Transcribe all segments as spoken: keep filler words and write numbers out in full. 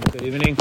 Good evening.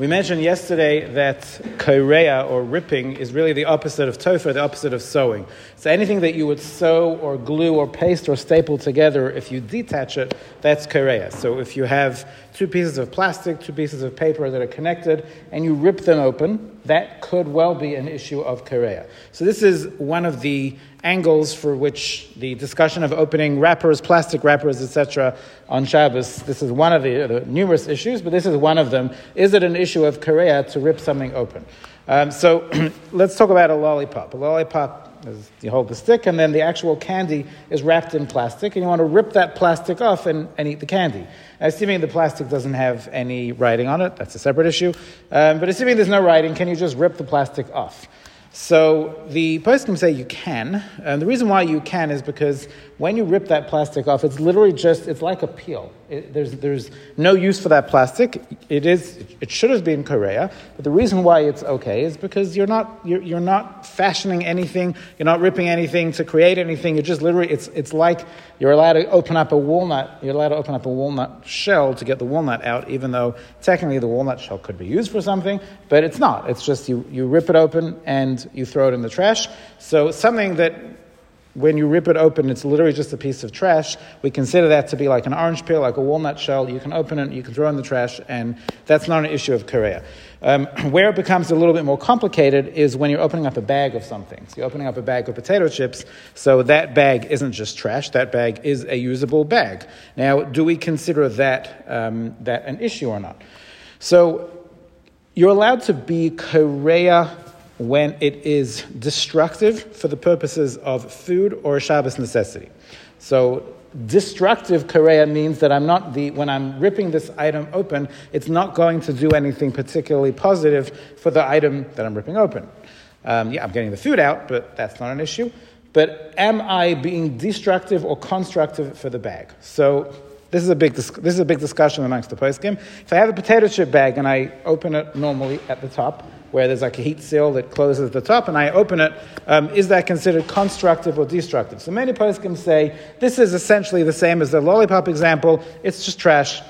We mentioned yesterday that kireya, or ripping, is really the opposite of tofer, the opposite of sewing. So anything that you would sew or glue or paste or staple together, if you detach it, that's kireya. So if you have two pieces of plastic, two pieces of paper that are connected, and you rip them open, that could well be an issue of kireya. So this is one of the angles for which the discussion of opening wrappers, plastic wrappers, et cetera on Shabbos, this is one of the, the numerous issues, but this is one of them. Is it an issue of kireya to rip something open? Um, so let's talk about a lollipop. A lollipop is you hold the stick and then the actual candy is wrapped in plastic and you want to rip that plastic off and, and eat the candy. Now, assuming the plastic doesn't have any writing on it, that's a separate issue. Um, but assuming there's no writing, can you just rip the plastic off? So the poskim say you can, and the reason why you can is because when you rip that plastic off, it's literally just, it's like a peel. It, there's there's no use for that plastic. It is it should have been kireya, but the reason why it's okay is because you're not you're, you're not fashioning anything, you're not ripping anything to create anything. You're just literally it's it's like you're allowed to open up a walnut. You're allowed to open up a walnut shell to get the walnut out, even though technically the walnut shell could be used for something, but it's not. It's just you you rip it open and you throw it in the trash. So something that when you rip it open, it's literally just a piece of trash. We consider that to be like an orange peel, like a walnut shell. You can open it, you can throw it in the trash, and that's not an issue of kireya. Um, where it becomes a little bit more complicated is when you're opening up a bag of something. So you're opening up a bag of potato chips, so that bag isn't just trash, that bag is a usable bag. Now, do we consider that um, that an issue or not? So you're allowed to be kireya when it is destructive for the purposes of food or Shabbos necessity. So destructive kireya means that I'm not the when I'm ripping this item open, it's not going to do anything particularly positive for the item that I'm ripping open. Um, yeah, I'm getting the food out, but that's not an issue. But am I being destructive or constructive for the bag? So This is a big this is a big discussion amongst the poskim. If I have a potato chip bag and I open it normally at the top, where there's like a heat seal that closes the top, and I open it, um, is that considered constructive or destructive? So many poskim say this is essentially the same as the lollipop example. It's just trash.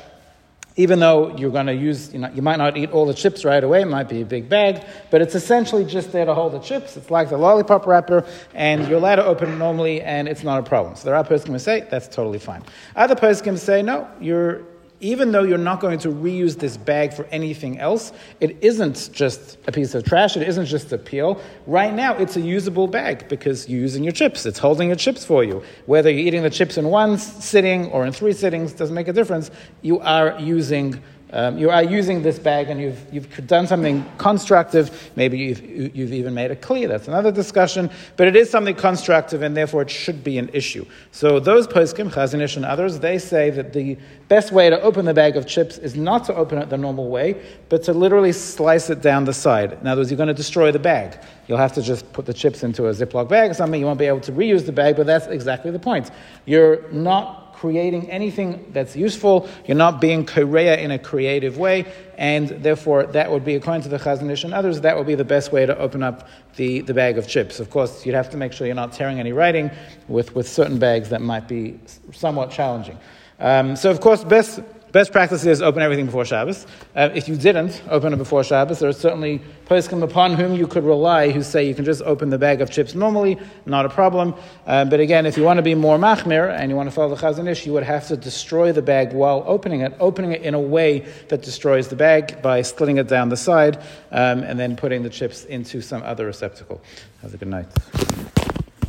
Even though you're going to use, you know, you might not eat all the chips right away, it might be a big bag, but it's essentially just there to hold the chips. It's like the lollipop wrapper, and you're allowed to open it normally, and it's not a problem. So there are poskim who say that's totally fine. Other poskim say no, you're even though you're not going to reuse this bag for anything else, it isn't just a piece of trash, it isn't just a peel. Right now, it's a usable bag because you're using your chips. It's holding your chips for you. Whether you're eating the chips in one sitting or in three sittings, doesn't make a difference. You are using um, you are using this bag and you've you've done something constructive. Maybe you've, you've even made a kli. That's another discussion. But it is something constructive and therefore it should be an issue. So those poskim, Chazon Ish and others, they say that the best way to open the bag of chips is not to open it the normal way, but to literally slice it down the side. In other words, you're going to destroy the bag. You'll have to just put the chips into a Ziploc bag or something. You won't be able to reuse the bag, but that's exactly the point. You're not creating anything that's useful. You're not being kireya in a creative way, and therefore that would be, according to the Chazon Ish and others, that would be the best way to open up the, the bag of chips. Of course, you'd have to make sure you're not tearing any writing with, with certain bags that might be somewhat challenging. Um, so, of course, best best practice is open everything before Shabbos. Uh, if you didn't open it before Shabbos, there are certainly poskim upon whom you could rely who say you can just open the bag of chips normally, not a problem. Uh, but again, if you want to be more machmir and you want to follow the Chazon Ish, you would have to destroy the bag while opening it, opening it in a way that destroys the bag by slitting it down the side um, and then putting the chips into some other receptacle. Have a good night.